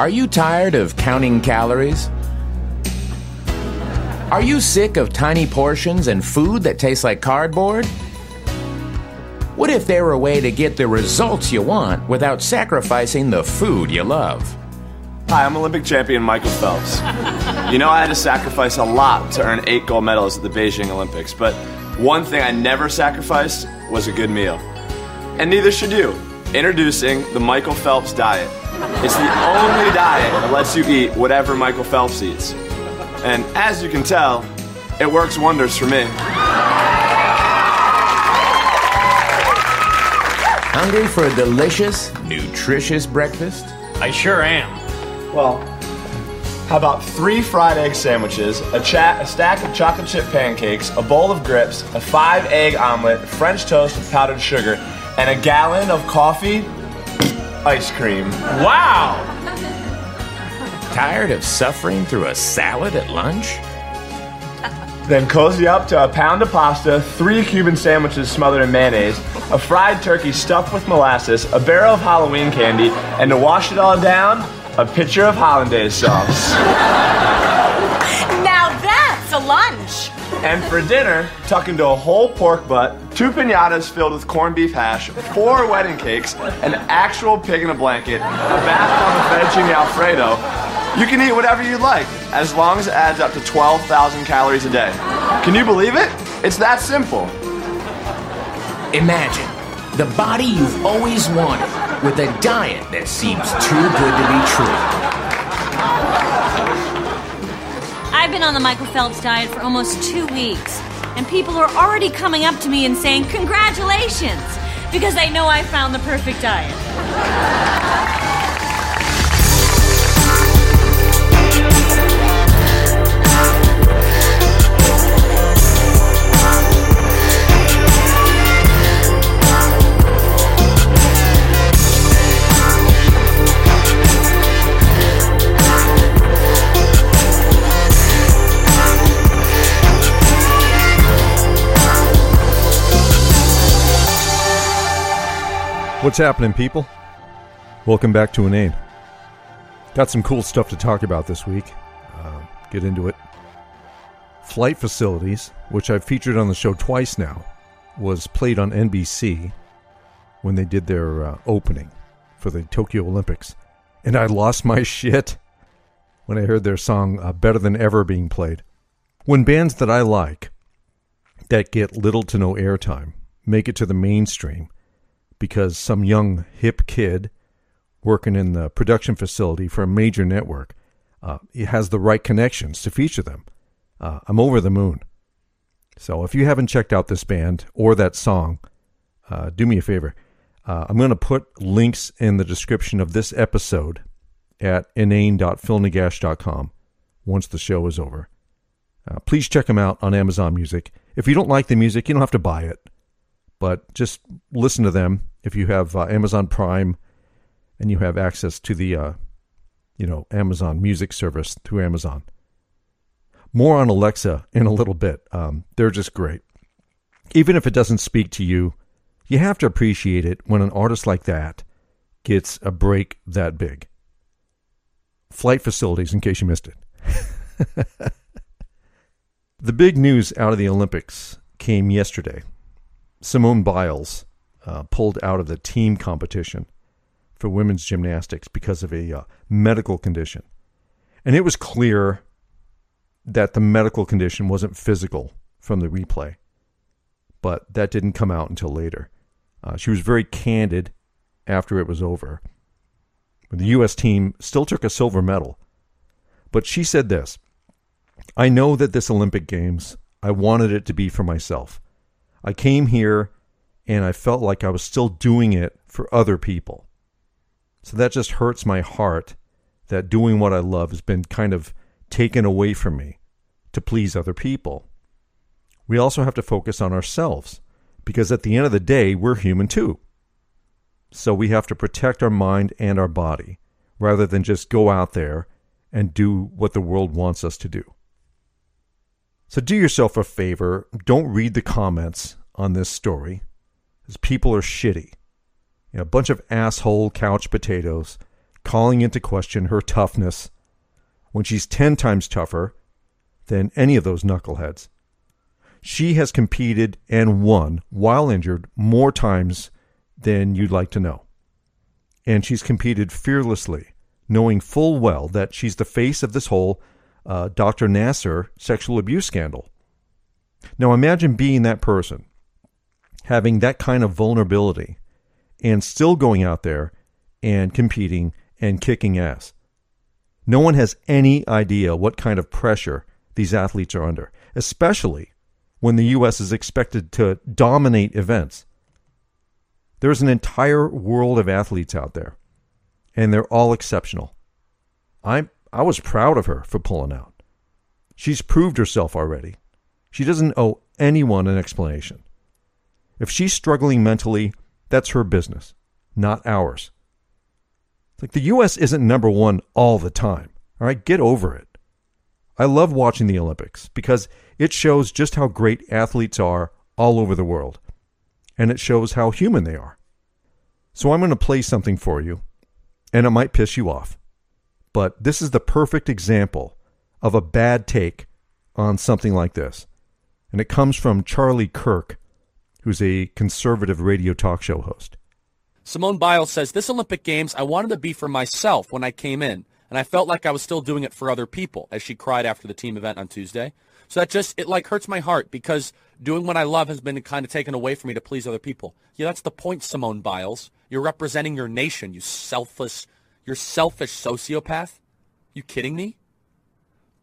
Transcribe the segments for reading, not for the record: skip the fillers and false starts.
Are you tired of counting calories? Are you sick of tiny portions and food that tastes like cardboard? What if there were a way to get the results you want without sacrificing the food you love? Hi, I'm Olympic champion Michael Phelps. You know, I had to sacrifice a lot to earn 8 gold medals at the Beijing Olympics, but one thing I never sacrificed was a good meal. And neither should you. Introducing the Michael Phelps diet. It's the only diet that lets you eat whatever Michael Phelps eats. And as you can tell, it works wonders for me. Hungry for a delicious, nutritious breakfast? I sure am. Well, how about 3 fried egg sandwiches, a stack of chocolate chip pancakes, a bowl of grits, a 5-egg omelet, French toast with powdered sugar, and a gallon of coffee, ice cream. Wow! Tired of suffering through a salad at lunch? Then cozy up to a pound of pasta, 3 Cuban sandwiches smothered in mayonnaise, a fried turkey stuffed with molasses, a barrel of Halloween candy, and to wash it all down, a pitcher of Hollandaise sauce. Now that's a lunch! And for dinner, tuck into a whole pork butt, 2 pinatas filled with corned beef hash, 4 wedding cakes, an actual pig in a blanket, a bath on a fettuccine alfredo. You can eat whatever you like, as long as it adds up to 12,000 calories a day. Can you believe it? It's that simple. Imagine the body you've always wanted with a diet that seems too good to be true. I've been on the Michael Phelps diet for almost 2 weeks, and people are already coming up to me and saying, "Congratulations," because they know I found the perfect diet. What's happening, people? Welcome back to Inane. Got some cool stuff to talk about this week. Get into it. Flight Facilities, which I've featured on the show twice now, was played on NBC when they did their opening for the Tokyo Olympics. And I lost my shit when I heard their song Better Than Ever being played. When bands that I like, that get little to no airtime, make it to the mainstream, because some young hip kid working in the production facility for a major network has the right connections to feature them. I'm over the moon. So if you haven't checked out this band or that song, do me a favor. I'm going to put links in the description of this episode at inane.philnagash.com once the show is over. Please check them out on Amazon Music. If you don't like the music, you don't have to buy it. But just listen to them if you have Amazon Prime and you have access to the Amazon Music service through Amazon. More on Alexa in a little bit. They're just great. Even if it doesn't speak to you, you have to appreciate it when an artist like that gets a break that big. Flight Facilities, in case you missed it. The big news out of the Olympics came yesterday. Simone Biles pulled out of the team competition for women's gymnastics because of a medical condition. And it was clear that the medical condition wasn't physical from the replay, but that didn't come out until later. She was very candid after it was over. The U.S. team still took a silver medal, but she said this: "I know that this Olympic Games, I wanted it to be for myself. I came here and I felt like I was still doing it for other people. So that just hurts my heart that doing what I love has been kind of taken away from me to please other people. We also have to focus on ourselves because at the end of the day, we're human too. So we have to protect our mind and our body rather than just go out there and do what the world wants us to do." So do yourself a favor. Don't read the comments on this story, because people are shitty. A bunch of asshole couch potatoes calling into question her toughness when she's 10 times tougher than any of those knuckleheads. She has competed and won while injured more times than you'd like to know. And she's competed fearlessly, knowing full well that she's the face of this whole Dr. Nasser sexual abuse scandal. Now imagine being that person, having that kind of vulnerability, and still going out there and competing and kicking ass. No one has any idea what kind of pressure these athletes are under, especially when the U.S. is expected to dominate events. There's an entire world of athletes out there, and they're all exceptional. I was proud of her for pulling out. She's proved herself already. She doesn't owe anyone an explanation. If she's struggling mentally, that's her business, not ours. It's like the U.S. isn't number one all the time. All right, get over it. I love watching the Olympics because it shows just how great athletes are all over the world. And it shows how human they are. So I'm going to play something for you, and it might piss you off. But this is the perfect example of a bad take on something like this. And it comes from Charlie Kirk, who's a conservative radio talk show host. Simone Biles says, "This Olympic Games, I wanted to be for myself when I came in, and I felt like I was still doing it for other people," as she cried after the team event on Tuesday. "So that just, it like hurts my heart because doing what I love has been kind of taken away from me to please other people." Yeah, that's the point, Simone Biles. You're representing your nation, you're selfish sociopath. You kidding me?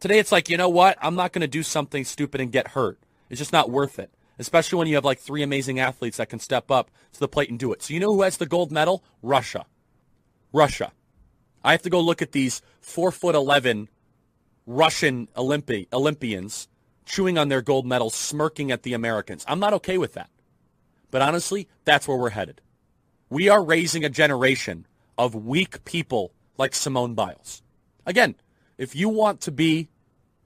Today it's like, you know what? I'm not going to do something stupid and get hurt. It's just not worth it. Especially when you have like three amazing athletes that can step up to the plate and do it. So you know who has the gold medal? Russia. I have to go look at these 4'11" Russian Olympians chewing on their gold medals, smirking at the Americans. I'm not okay with that. But honestly, that's where we're headed. We are raising a generation of weak people like Simone Biles. Again, if you want to be,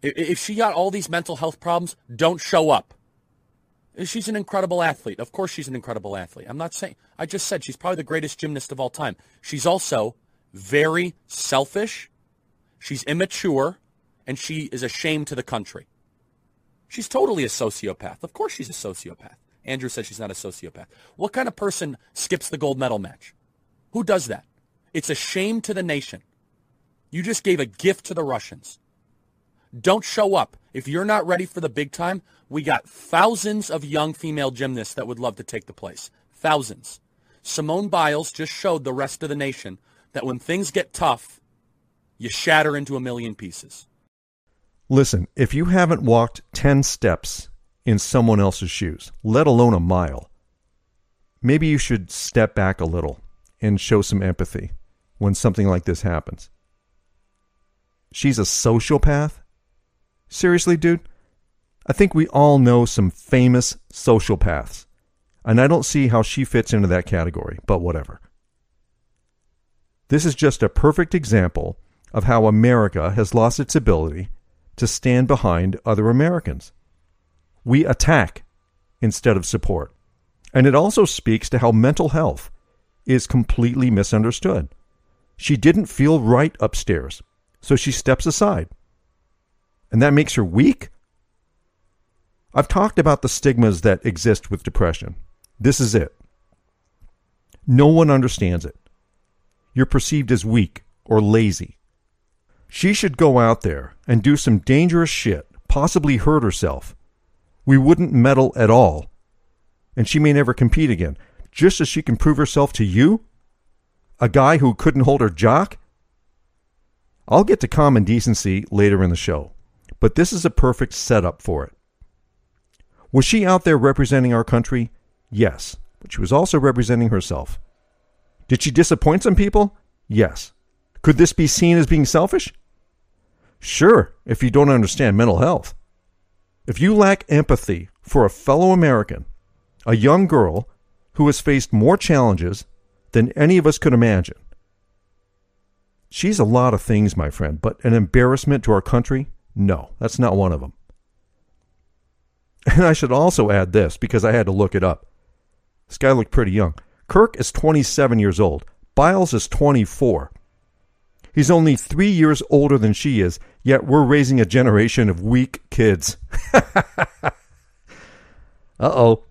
if she got all these mental health problems, don't show up. She's an incredible athlete. Of course she's an incredible athlete. I'm not saying, I just said she's probably the greatest gymnast of all time. She's also very selfish. She's immature. And she is a shame to the country. She's totally a sociopath. Of course she's a sociopath. Andrew says she's not a sociopath. What kind of person skips the gold medal match? Who does that? It's a shame to the nation. You just gave a gift to the Russians. Don't show up. If you're not ready for the big time, we got thousands of young female gymnasts that would love to take the place. Thousands. Simone Biles just showed the rest of the nation that when things get tough, you shatter into a million pieces. Listen, if you haven't walked 10 steps in someone else's shoes, let alone a mile, maybe you should step back a little and show some empathy when something like this happens. She's a sociopath? Seriously, dude? I think we all know some famous sociopaths, and I don't see how she fits into that category, but whatever. This is just a perfect example of how America has lost its ability to stand behind other Americans. We attack instead of support. And it also speaks to how mental health is completely misunderstood. She didn't feel right upstairs, so she steps aside. And that makes her weak? I've talked about the stigmas that exist with depression. This is it. No one understands it. You're perceived as weak or lazy. She should go out there and do some dangerous shit, possibly hurt herself. We wouldn't meddle at all, and she may never compete again, just as she can prove herself to you, a guy who couldn't hold her jock. I'll get to common decency later in the show, but this is a perfect setup for it. Was she out there representing our country? Yes, but she was also representing herself. Did she disappoint some people? Yes. Could this be seen as being selfish? Sure, if you don't understand mental health. If you lack empathy for a fellow American, a young girl who has faced more challenges than any of us could imagine. She's a lot of things, my friend, but an embarrassment to our country? No, that's not one of them. And I should also add this because I had to look it up. This guy looked pretty young. Kirk is 27 years old. Biles is 24. He's only 3 years older than she is, yet we're raising a generation of weak kids. Uh-oh.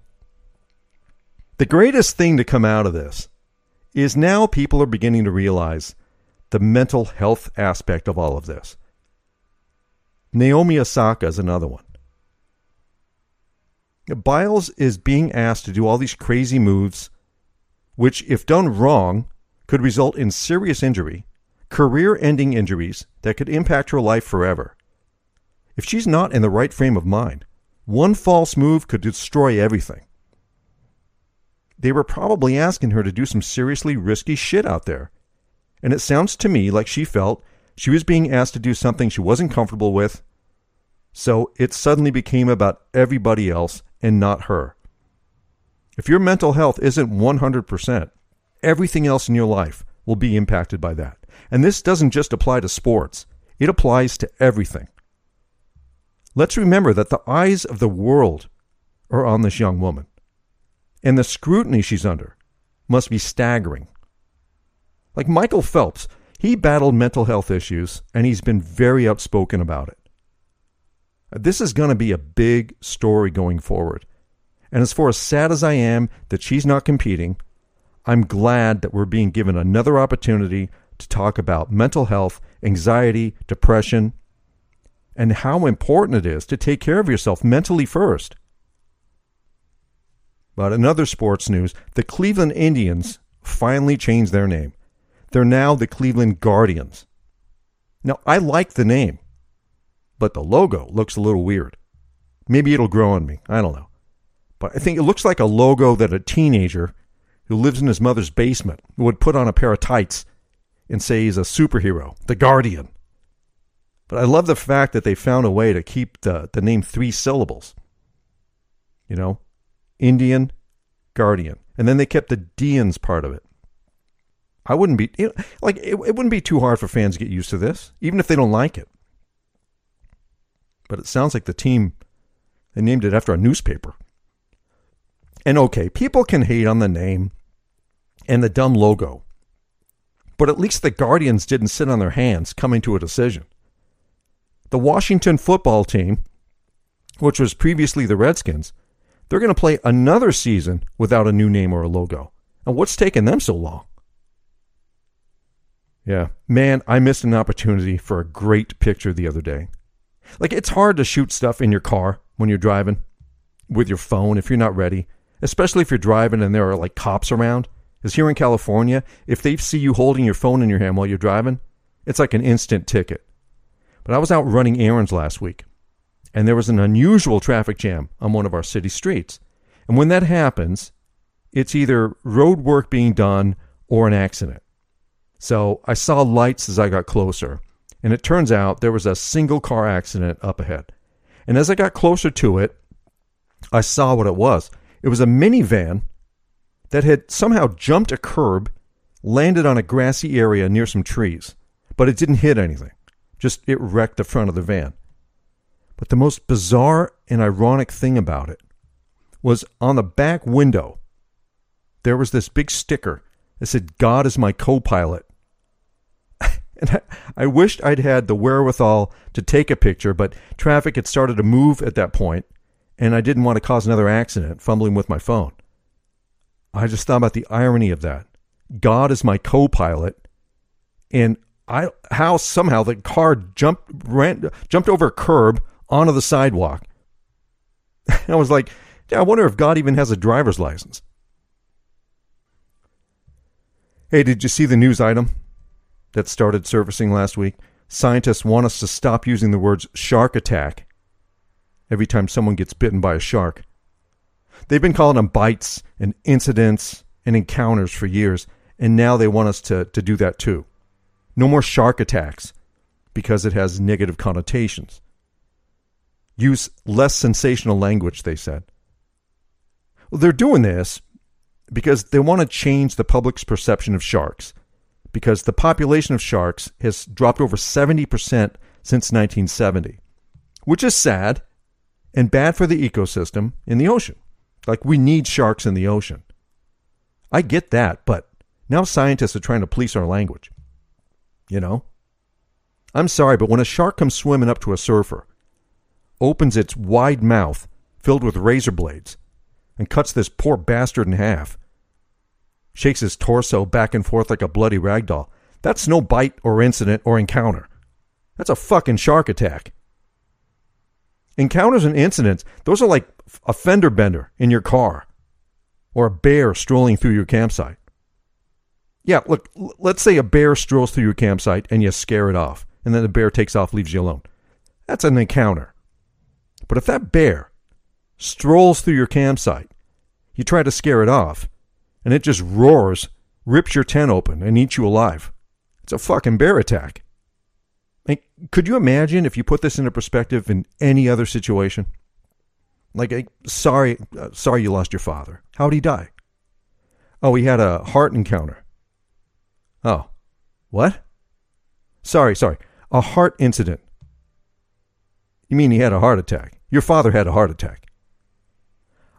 The greatest thing to come out of this is now people are beginning to realize the mental health aspect of all of this. Naomi Osaka is another one. Biles is being asked to do all these crazy moves, which, if done wrong, could result in serious injury, career-ending injuries that could impact her life forever. If she's not in the right frame of mind, one false move could destroy everything. They were probably asking her to do some seriously risky shit out there. And it sounds to me like she felt she was being asked to do something she wasn't comfortable with, so it suddenly became about everybody else and not her. If your mental health isn't 100%, everything else in your life will be impacted by that. And this doesn't just apply to sports. It applies to everything. Let's remember that the eyes of the world are on this young woman. And the scrutiny she's under must be staggering. Like Michael Phelps, he battled mental health issues, and he's been very outspoken about it. This is going to be a big story going forward. And as far as sad as I am that she's not competing, I'm glad that we're being given another opportunity to talk about mental health, anxiety, depression, and how important it is to take care of yourself mentally first. But in other sports news, the Cleveland Indians finally changed their name. They're now the Cleveland Guardians. Now, I like the name, but the logo looks a little weird. Maybe it'll grow on me. I don't know. But I think it looks like a logo that a teenager who lives in his mother's basement would put on a pair of tights and say he's a superhero, the Guardian. But I love the fact that they found a way to keep the name three syllables. You know? Indian, Guardian. And then they kept the Deans part of it. I wouldn't be, you know, like, it wouldn't be too hard for fans to get used to this, even if they don't like it. But it sounds like the team, they named it after a newspaper. And okay, people can hate on the name and the dumb logo. But at least the Guardians didn't sit on their hands coming to a decision. The Washington football team, which was previously the Redskins, they're going to play another season without a new name or a logo. And what's taking them so long? Yeah, man, I missed an opportunity for a great picture the other day. Like, it's hard to shoot stuff in your car when you're driving with your phone if you're not ready, especially if you're driving and there are, like, cops around. Because here in California, if they see you holding your phone in your hand while you're driving, it's like an instant ticket. But I was out running errands last week, and there was an unusual traffic jam on one of our city streets. And when that happens, it's either road work being done or an accident. So I saw lights as I got closer. And it turns out there was a single car accident up ahead. And as I got closer to it, I saw what it was. It was a minivan that had somehow jumped a curb, landed on a grassy area near some trees. But it didn't hit anything. Just it wrecked the front of the van. But the most bizarre and ironic thing about it was on the back window, there was this big sticker that said, "God is my co-pilot." And I wished I'd had the wherewithal to take a picture, but traffic had started to move at that point, and I didn't want to cause another accident fumbling with my phone. I just thought about the irony of that. God is my co-pilot, and how somehow the car jumped over a curb, onto the sidewalk. I was like, yeah, I wonder if God even has a driver's license. Hey, did you see the news item that started surfacing last week? Scientists want us to stop using the words shark attack every time someone gets bitten by a shark. They've been calling them bites and incidents and encounters for years, and now they want us to do that too. No more shark attacks because it has negative connotations. Use less sensational language, they said. Well, they're doing this because they want to change the public's perception of sharks, because the population of sharks has dropped over 70% since 1970, which is sad and bad for the ecosystem in the ocean. Like, we need sharks in the ocean. I get that, but now scientists are trying to police our language. You know, I'm sorry, but when a shark comes swimming up to a surfer, opens its wide mouth filled with razor blades, and cuts this poor bastard in half, shakes his torso back and forth like a bloody rag doll, that's no bite or incident or encounter. That's a fucking shark attack. Encounters and incidents, those are like a fender bender in your car or a bear strolling through your campsite. Yeah, look, let's say a bear strolls through your campsite and you scare it off, and then the bear takes off, leaves you alone. That's an encounter. But if that bear strolls through your campsite, you try to scare it off, and it just roars, rips your tent open, and eats you alive, it's a fucking bear attack. I mean, could you imagine if you put this into perspective in any other situation? Like, sorry you lost your father. How'd he die? Oh, he had a heart encounter. Oh, what? Sorry. A heart incident. You mean he had a heart attack? Your father had a heart attack.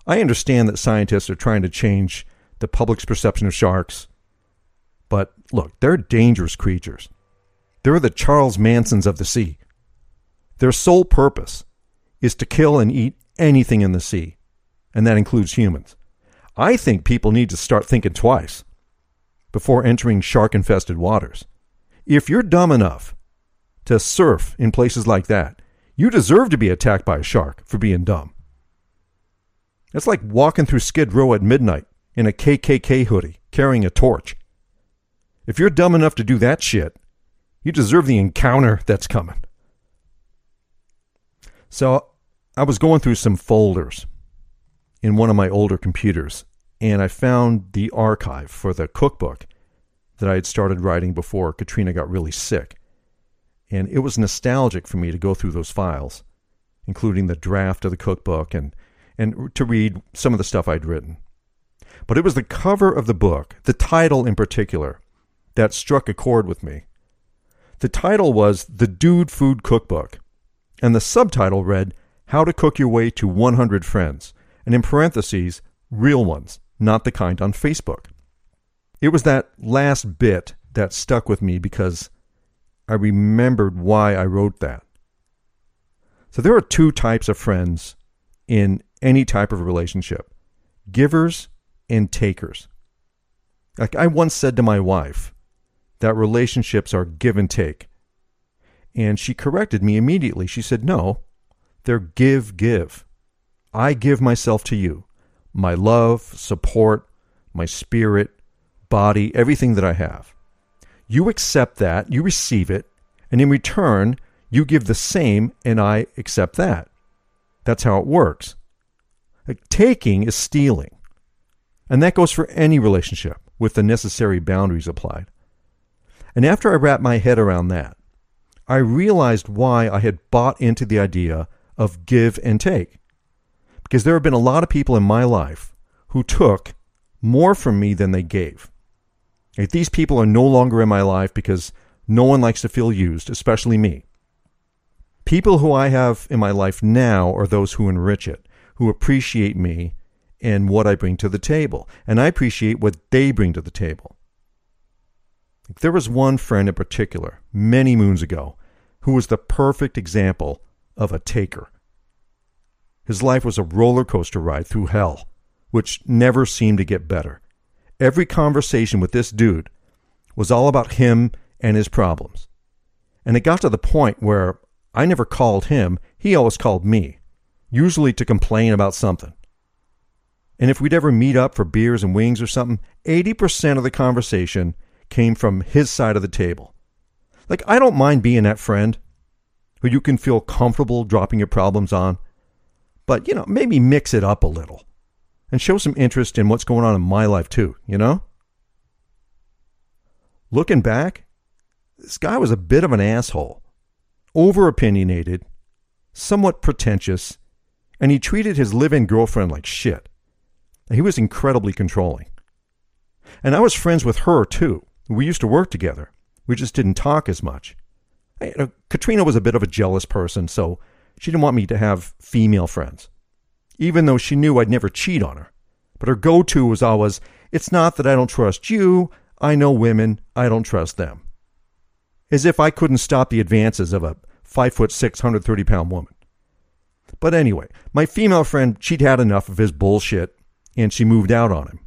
I understand that scientists are trying to change the public's perception of sharks. But look, they're dangerous creatures. They're the Charles Mansons of the sea. Their sole purpose is to kill and eat anything in the sea, and that includes humans. I think people need to start thinking twice before entering shark-infested waters. If you're dumb enough to surf in places like that, you deserve to be attacked by a shark for being dumb. It's like walking through Skid Row at midnight in a KKK hoodie carrying a torch. If you're dumb enough to do that shit, you deserve the encounter that's coming. So I was going through some folders in one of my older computers, and I found the archive for the cookbook that I had started writing before Katrina got really sick. And it was nostalgic for me to go through those files, including the draft of the cookbook and to read some of the stuff I'd written. But it was the cover of the book, the title in particular, that struck a chord with me. The title was The Dude Food Cookbook, and the subtitle read, How to Cook Your Way to 100 Friends, and in parentheses, real ones, not the kind on Facebook. It was that last bit that stuck with me because I remembered why I wrote that. So there are two types of friends in any type of relationship, givers and takers. Like I once said to my wife, that relationships are give and take. And she corrected me immediately. She said, no, they're give, give. I give myself to you, my love, support, my spirit, body, everything that I have. You accept that, you receive it, and in return, you give the same, and I accept that. That's how it works. Like, taking is stealing. And that goes for any relationship with the necessary boundaries applied. And after I wrapped my head around that, I realized why I had bought into the idea of give and take. Because there have been a lot of people in my life who took more from me than they gave. If these people are no longer in my life because no one likes to feel used, especially me. People who I have in my life now are those who enrich it, who appreciate me and what I bring to the table. And I appreciate what they bring to the table. There was one friend in particular, many moons ago, who was the perfect example of a taker. His life was a roller coaster ride through hell, which never seemed to get better. Every conversation with this dude was all about him and his problems. And it got to the point where I never called him, he always called me, usually to complain about something. And if we'd ever meet up for beers and wings or something, 80% of the conversation came from his side of the table. Like, I don't mind being that friend who you can feel comfortable dropping your problems on, but, you know, maybe mix it up a little and show some interest in what's going on in my life too, you know? Looking back, this guy was a bit of an asshole, over-opinionated, somewhat pretentious, and he treated his live-in girlfriend like shit. He was incredibly controlling. And I was friends with her too. We used to work together. We just didn't talk as much. Katrina was a bit of a jealous person, so she didn't want me to have female friends, even though she knew I'd never cheat on her. But her go-to was always, it's not that I don't trust you. I know women. I don't trust them. as if I couldn't stop the advances of a 5'6", 130-pound woman. But anyway, my female friend, she'd had enough of his bullshit, and she moved out on him.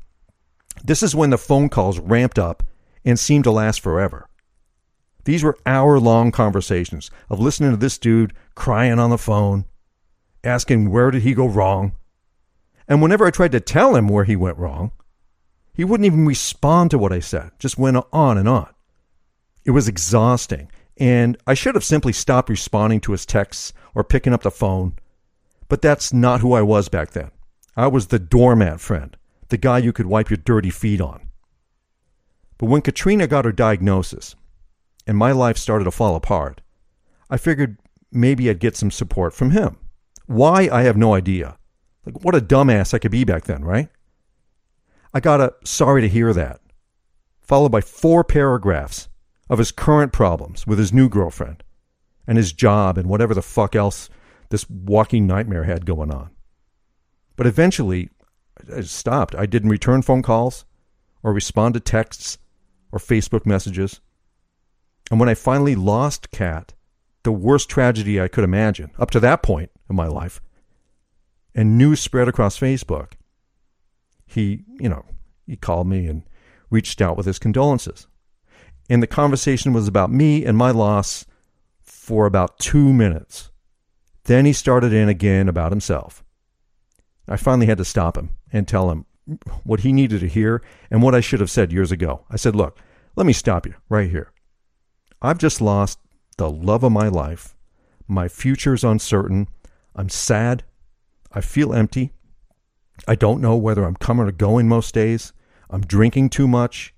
This is when the phone calls ramped up and seemed to last forever. These were hour-long conversations of listening to this dude crying on the phone, asking where did he go wrong. And whenever I tried to tell him where he went wrong, he wouldn't even respond to what I said, just went on and on. It was exhausting, and I should have simply stopped responding to his texts or picking up the phone, but that's not who I was back then. I was the doormat friend, the guy you could wipe your dirty feet on. But when Katrina got her diagnosis and my life started to fall apart, I figured maybe I'd get some support from him. Why, I have no idea. Like, what a dumbass I could be back then, right? I got a sorry to hear that, followed by 4 paragraphs of his current problems with his new girlfriend and his job and whatever the fuck else this walking nightmare had going on. But eventually, I stopped. I didn't return phone calls or respond to texts or Facebook messages. And when I finally lost Kat, the worst tragedy I could imagine up to that point in my life, and news spread across Facebook, he called me and reached out with his condolences. And the conversation was about me and my loss for about 2 minutes. Then he started in again about himself. I finally had to stop him and tell him what he needed to hear and what I should have said years ago. I said, look, let me stop you right here. I've just lost the love of my life. My future's uncertain. I'm sad. I feel empty. I don't know whether I'm coming or going most days. I'm drinking too much.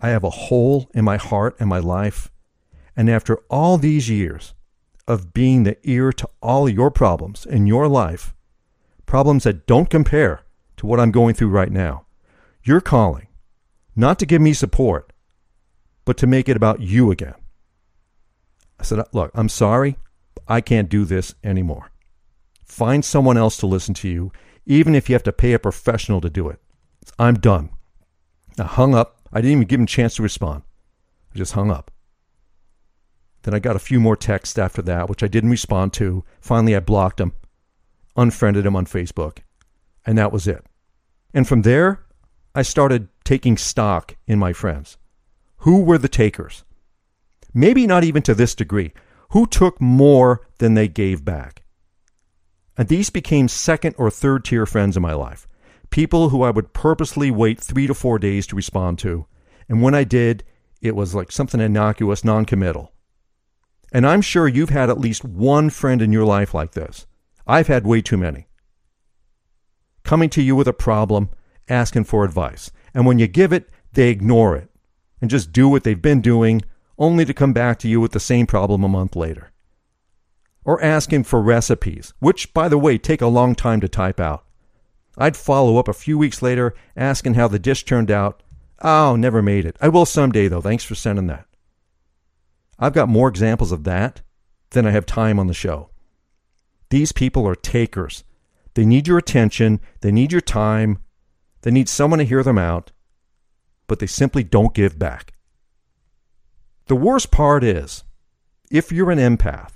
I have a hole in my heart and my life. And after all these years of being the ear to all your problems in your life, problems that don't compare to what I'm going through right now, you're calling not to give me support, but to make it about you again. I said, look, I'm sorry. I can't do this anymore. Find someone else to listen to you, even if you have to pay a professional to do it. I'm done. I hung up. I didn't even give him a chance to respond. I just hung up. Then I got a few more texts after that, which I didn't respond to. Finally, I blocked him, unfriended him on Facebook, and that was it. And from there, I started taking stock in my friends. Who were the takers? Maybe not even to this degree. Who took more than they gave back? And these became second or third tier friends in my life. People who I would purposely wait 3 to 4 days to respond to. And when I did, it was like something innocuous, noncommittal. And I'm sure you've had at least one friend in your life like this. I've had way too many. Coming to you with a problem, asking for advice. And when you give it, they ignore it and just do what they've been doing, only to come back to you with the same problem a month later. Or asking for recipes, which, by the way, take a long time to type out. I'd follow up a few weeks later asking how the dish turned out. Oh, never made it. I will someday, though. Thanks for sending that. I've got more examples of that than I have time on the show. These people are takers. They need your attention. They need your time. They need someone to hear them out, but they simply don't give back. The worst part is, if you're an empath,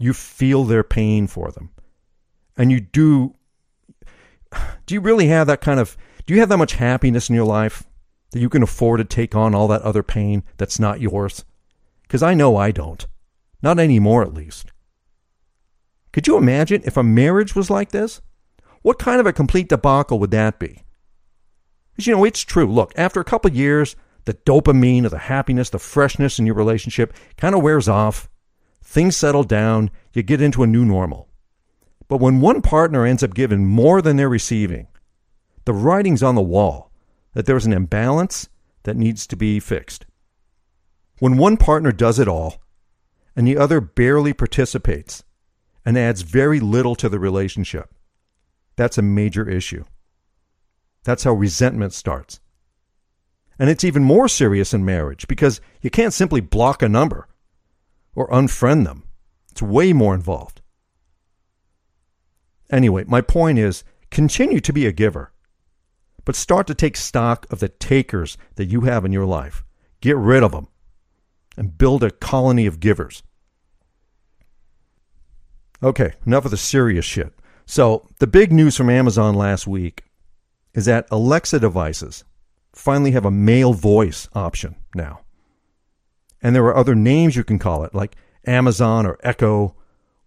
you feel their pain for them. And you do. Do you really have that kind of, do you have that much happiness in your life that you can afford to take on all that other pain that's not yours? Because I know I don't. Not anymore, at least. Could you imagine if a marriage was like this? What kind of a complete debacle would that be? Because, it's true. Look, after a couple of years, the dopamine or the happiness, the freshness in your relationship kind of wears off. Things settle down. You get into a new normal. But when one partner ends up giving more than they're receiving, the writing's on the wall that there's an imbalance that needs to be fixed. When one partner does it all and the other barely participates and adds very little to the relationship, that's a major issue. That's how resentment starts. And it's even more serious in marriage because you can't simply block a number or unfriend them. It's way more involved. Anyway, my point is, continue to be a giver, but start to take stock of the takers that you have in your life. Get rid of them. and build a colony of givers. Okay, enough of the serious shit. So the big news from Amazon last week is that Alexa devices finally have a male voice option now. And there are other names you can call it, like Amazon or Echo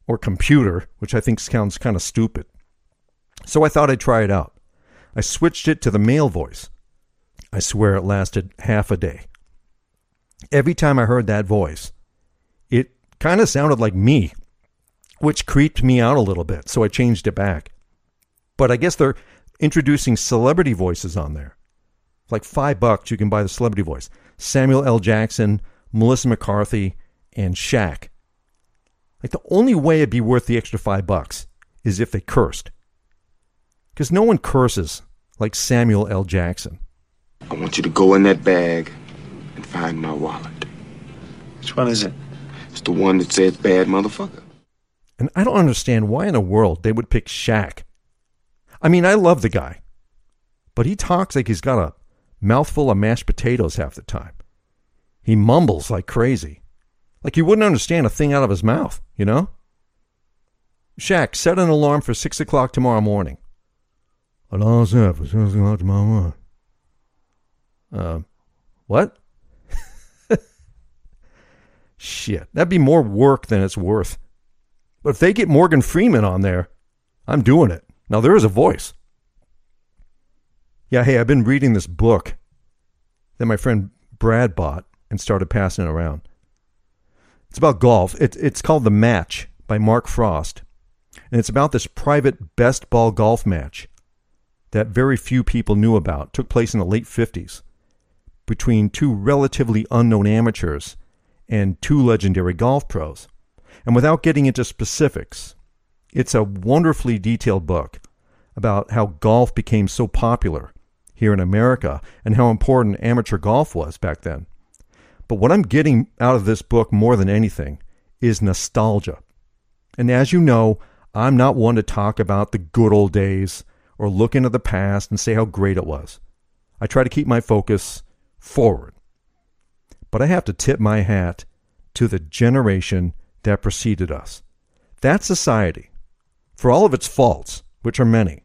or Computer, which I think sounds kind of stupid. So I thought I'd try it out. I switched it to the male voice. I swear it lasted half a day. Every time I heard that voice, it kind of sounded like me, which creeped me out a little bit, so I changed it back. But I guess they're introducing celebrity voices on there. Like $5, you can buy the celebrity voice. Samuel L. Jackson, Melissa McCarthy, and Shaq. Like, the only way it'd be worth the extra $5 is if they cursed. Because no one curses like Samuel L. Jackson. I want you to go in that bag and find my wallet. Which one is it? It's the one that says bad motherfucker. And I don't understand why in the world they would pick Shaq. I mean, I love the guy, but he talks like he's got a mouthful of mashed potatoes half the time. He mumbles like crazy. Like you wouldn't understand a thing out of his mouth, you know? Shaq, set an alarm for 6 o'clock tomorrow morning. Alarm set for 6 o'clock tomorrow morning. What? Shit, that'd be more work than it's worth. But if they get Morgan Freeman on there, I'm doing it. Now, there is a voice. Yeah, hey, I've been reading this book that my friend Brad bought and started passing it around. It's about golf. It's called The Match by Mark Frost. And it's about this private best ball golf match that very few people knew about. It took place in the late 50s between two relatively unknown amateurs and two legendary golf pros. And without getting into specifics, it's a wonderfully detailed book about how golf became so popular here in America and how important amateur golf was back then. But what I'm getting out of this book more than anything is nostalgia. And as you know, I'm not one to talk about the good old days or look into the past and say how great it was. I try to keep my focus forward. But I have to tip my hat to the generation that preceded us. That society, for all of its faults, which are many,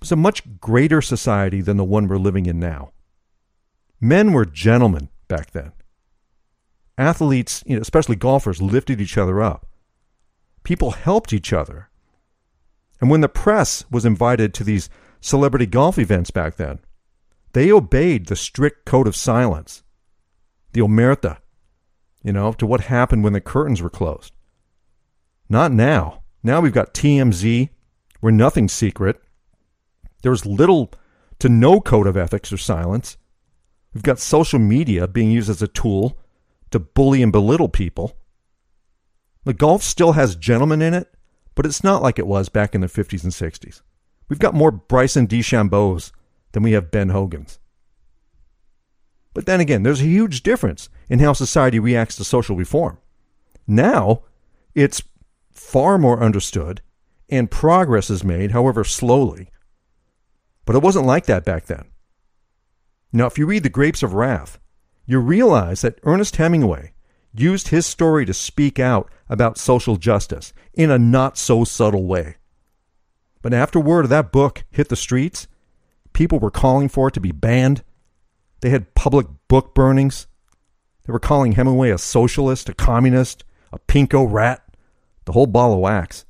was a much greater society than the one we're living in now. Men were gentlemen back then. Athletes, especially golfers, lifted each other up. People helped each other. And when the press was invited to these celebrity golf events back then, they obeyed the strict code of silence, the omerta, to what happened when the curtains were closed. Not now. Now we've got TMZ, where nothing's secret. There's little to no code of ethics or silence. We've got social media being used as a tool to bully and belittle people. The golf still has gentlemen in it, but it's not like it was back in the 50s and 60s. We've got more Bryson DeChambeaus than we have Ben Hogans. But then again, there's a huge difference in how society reacts to social reform. Now, it's far more understood, and progress is made, however slowly. But it wasn't like that back then. Now, if you read The Grapes of Wrath, you realize that Ernest Hemingway used his story to speak out about social justice in a not-so-subtle way. But after word of that book hit the streets, people were calling for it to be banned. They had public book burnings. They were calling Hemingway a socialist, a communist, a pinko rat, the whole ball of wax.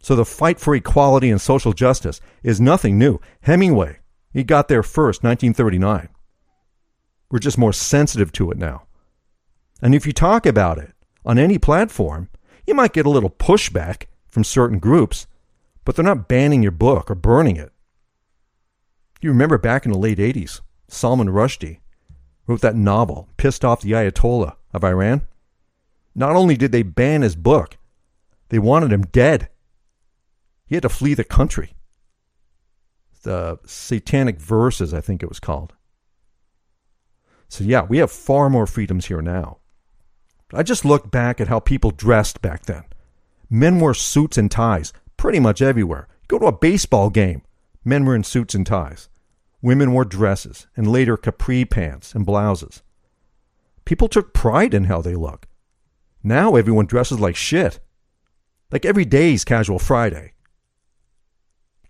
So the fight for equality and social justice is nothing new. Hemingway, he got there first, 1939. We're just more sensitive to it now. And if you talk about it on any platform, you might get a little pushback from certain groups, but they're not banning your book or burning it. You remember back in the late 80s, Salman Rushdie wrote that novel, pissed off the Ayatollah of Iran. Not only did they ban his book, they wanted him dead. He had to flee the country. The Satanic Verses, I think it was called. So yeah, we have far more freedoms here now. I just looked back at how people dressed back then. Men wore suits and ties pretty much everywhere. Go to a baseball game, men were in suits and ties. Women wore dresses and later capri pants and blouses. People took pride in how they look. Now everyone dresses like shit. Like every day's Casual Friday.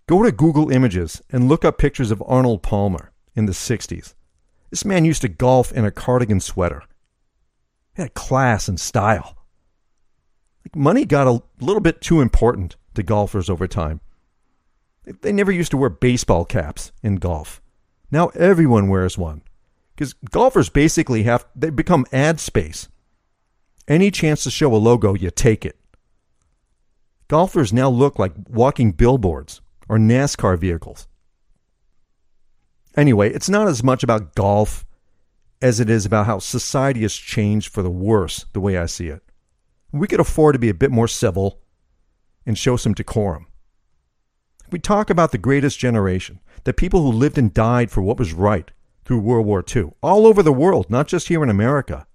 Go to Google Images and look up pictures of Arnold Palmer in the 60s. This man used to golf in a cardigan sweater. He had class and style. Like money got a little bit too important to golfers over time. They never used to wear baseball caps in golf. Now everyone wears one. Because golfers basically they become ad space. Any chance to show a logo, you take it. Golfers now look like walking billboards or NASCAR vehicles. Anyway, it's not as much about golf as it is about how society has changed for the worse, the way I see it. We could afford to be a bit more civil and show some decorum. We talk about the greatest generation, the people who lived and died for what was right through World War II, all over the world, not just here in America.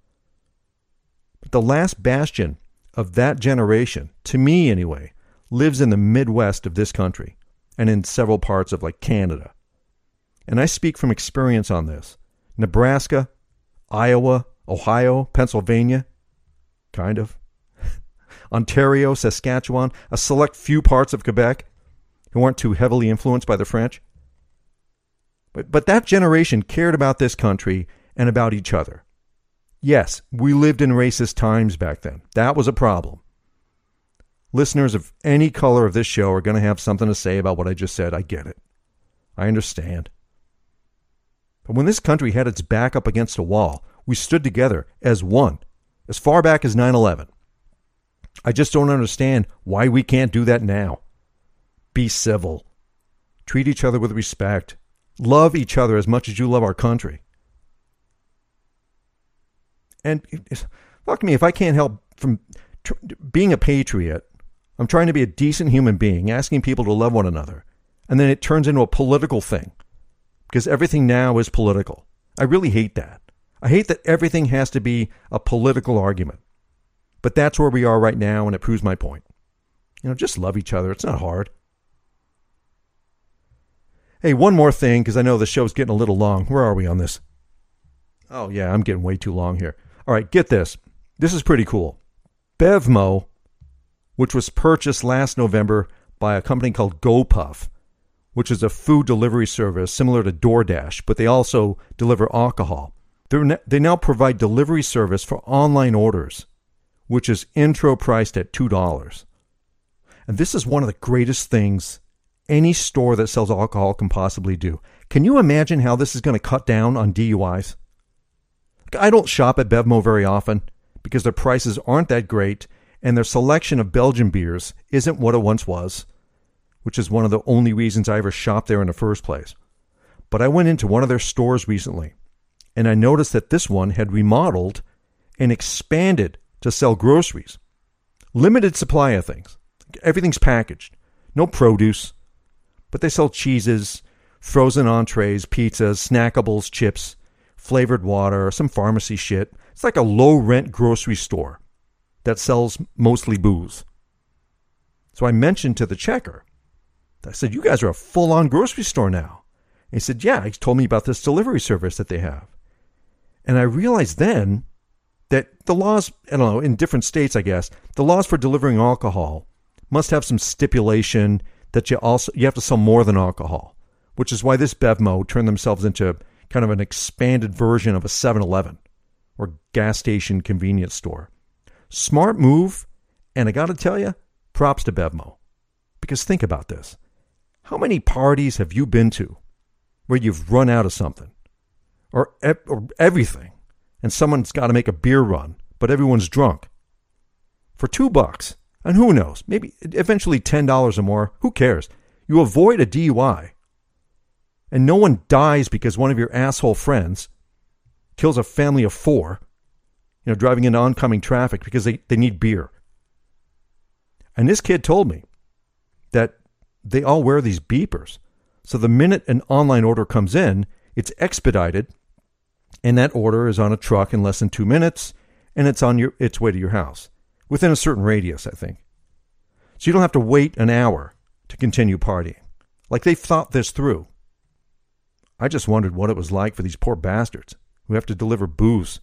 But the last bastion of that generation, to me anyway, lives in the Midwest of this country and in several parts of like Canada. And I speak from experience on this. Nebraska, Iowa, Ohio, Pennsylvania, kind of. Ontario, Saskatchewan, a select few parts of Quebec who weren't too heavily influenced by the French. But that generation cared about this country and about each other. Yes, we lived in racist times back then. That was a problem. Listeners of any color of this show are going to have something to say about what I just said. I get it. I understand. But when this country had its back up against a wall, we stood together as one, as far back as 9/11. I just don't understand why we can't do that now. Be civil. Treat each other with respect. Love each other as much as you love our country. And fuck me if I can't help from being a patriot. I'm trying to be a decent human being, asking people to love one another. And then it turns into a political thing because everything now is political. I really hate that. I hate that everything has to be a political argument. But that's where we are right now, and it proves my point. You know, just love each other. It's not hard. Hey, one more thing, because I know the show's getting a little long. Where are we on this? Oh, yeah, I'm getting way too long here. All right, get this. This is pretty cool. Bev Mo, which was purchased last November by a company called GoPuff, which is a food delivery service similar to DoorDash, but they also deliver alcohol. They now provide delivery service for online orders, which is intro priced at $2. And this is one of the greatest things any store that sells alcohol can possibly do. Can you imagine how this is going to cut down on DUIs? I don't shop at BevMo very often because their prices aren't that great and their selection of Belgian beers isn't what it once was, which is one of the only reasons I ever shopped there in the first place. But I went into one of their stores recently, and I noticed that this one had remodeled and expanded to sell groceries. Limited supply of things. Everything's packaged. No produce. But they sell cheeses, frozen entrees, pizzas, snackables, chips, flavored water, some pharmacy shit. It's like a low-rent grocery store that sells mostly booze. So I mentioned to the checker, I said, you guys are a full-on grocery store now. And he said, yeah, he told me about this delivery service that they have. And I realized then that the laws, I don't know, in different states, I guess, the laws for delivering alcohol must have some stipulation that you have to sell more than alcohol, which is why this BevMo turned themselves into kind of an expanded version of a 7-Eleven or gas station convenience store. Smart move, and I got to tell you, props to BevMo. Because think about this. How many parties have you been to where you've run out of something or everything and someone's got to make a beer run, but everyone's drunk for $2? And who knows, maybe eventually $10 or more. Who cares? You avoid a DUI and no one dies because one of your asshole friends kills a family of four, you know, driving into oncoming traffic because they need beer. And this kid told me that they all wear these beepers. So the minute an online order comes in, it's expedited, and that order is on a truck in less than 2 minutes, and it's on its way to your house, within a certain radius, I think. So you don't have to wait an hour to continue partying. Like they've thought this through. I just wondered what it was like for these poor bastards who have to deliver booze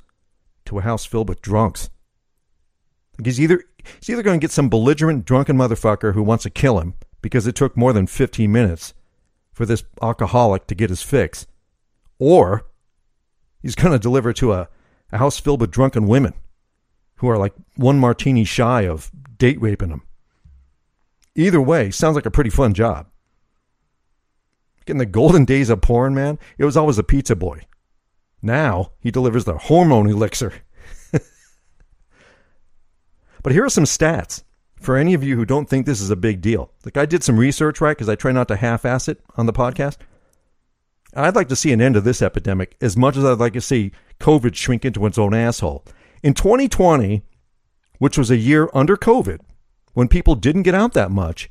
to a house filled with drunks. Like he's either going to get some belligerent, drunken motherfucker who wants to kill him because it took more than 15 minutes for this alcoholic to get his fix, or he's going to deliver to a house filled with drunken women who are like one martini shy of date raping him. Either way, sounds like a pretty fun job. In the golden days of porn, man, it was always a pizza boy. Now, he delivers the hormone elixir. But here are some stats for any of you who don't think this is a big deal. Like, I did some research, right, because I try not to half-ass it on the podcast. I'd like to see an end to this epidemic as much as I'd like to see COVID shrink into its own asshole. In 2020, which was a year under COVID, when people didn't get out that much,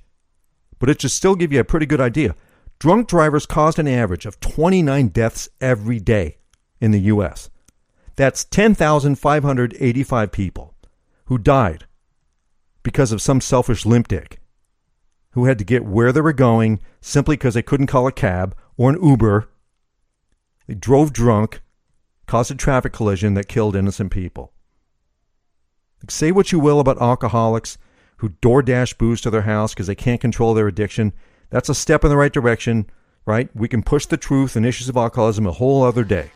but it should still give you a pretty good idea. Drunk drivers caused an average of 29 deaths every day in the U.S. That's 10,585 people who died because of some selfish limp dick who had to get where they were going simply because they couldn't call a cab or an Uber. They drove drunk, caused a traffic collision that killed innocent people. Like, say what you will about alcoholics who DoorDash booze to their house because they can't control their addiction. That's a step in the right direction, right? We can push the truth and issues of alcoholism a whole other day.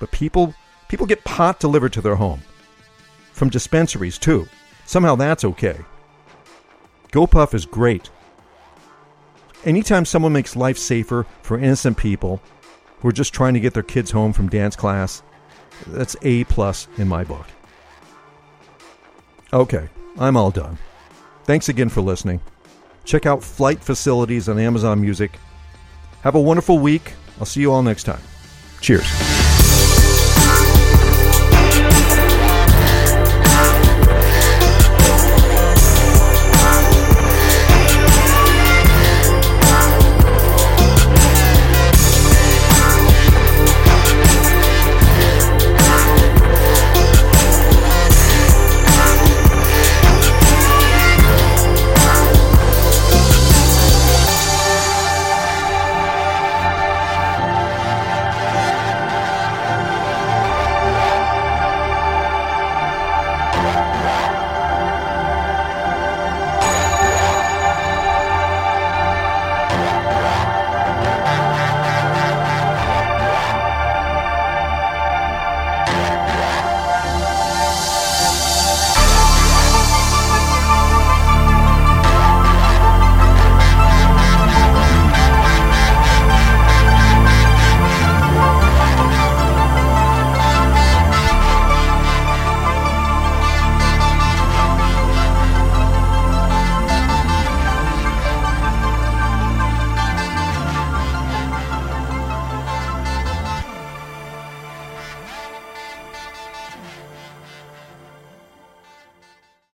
But people get pot delivered to their home. From dispensaries, too. Somehow that's okay. GoPuff is great. Anytime someone makes life safer for innocent people who are just trying to get their kids home from dance class, that's A+ in my book. Okay, I'm all done. Thanks again for listening. Check out Flight Facilities on Amazon Music. Have a wonderful week. I'll see you all next time. Cheers.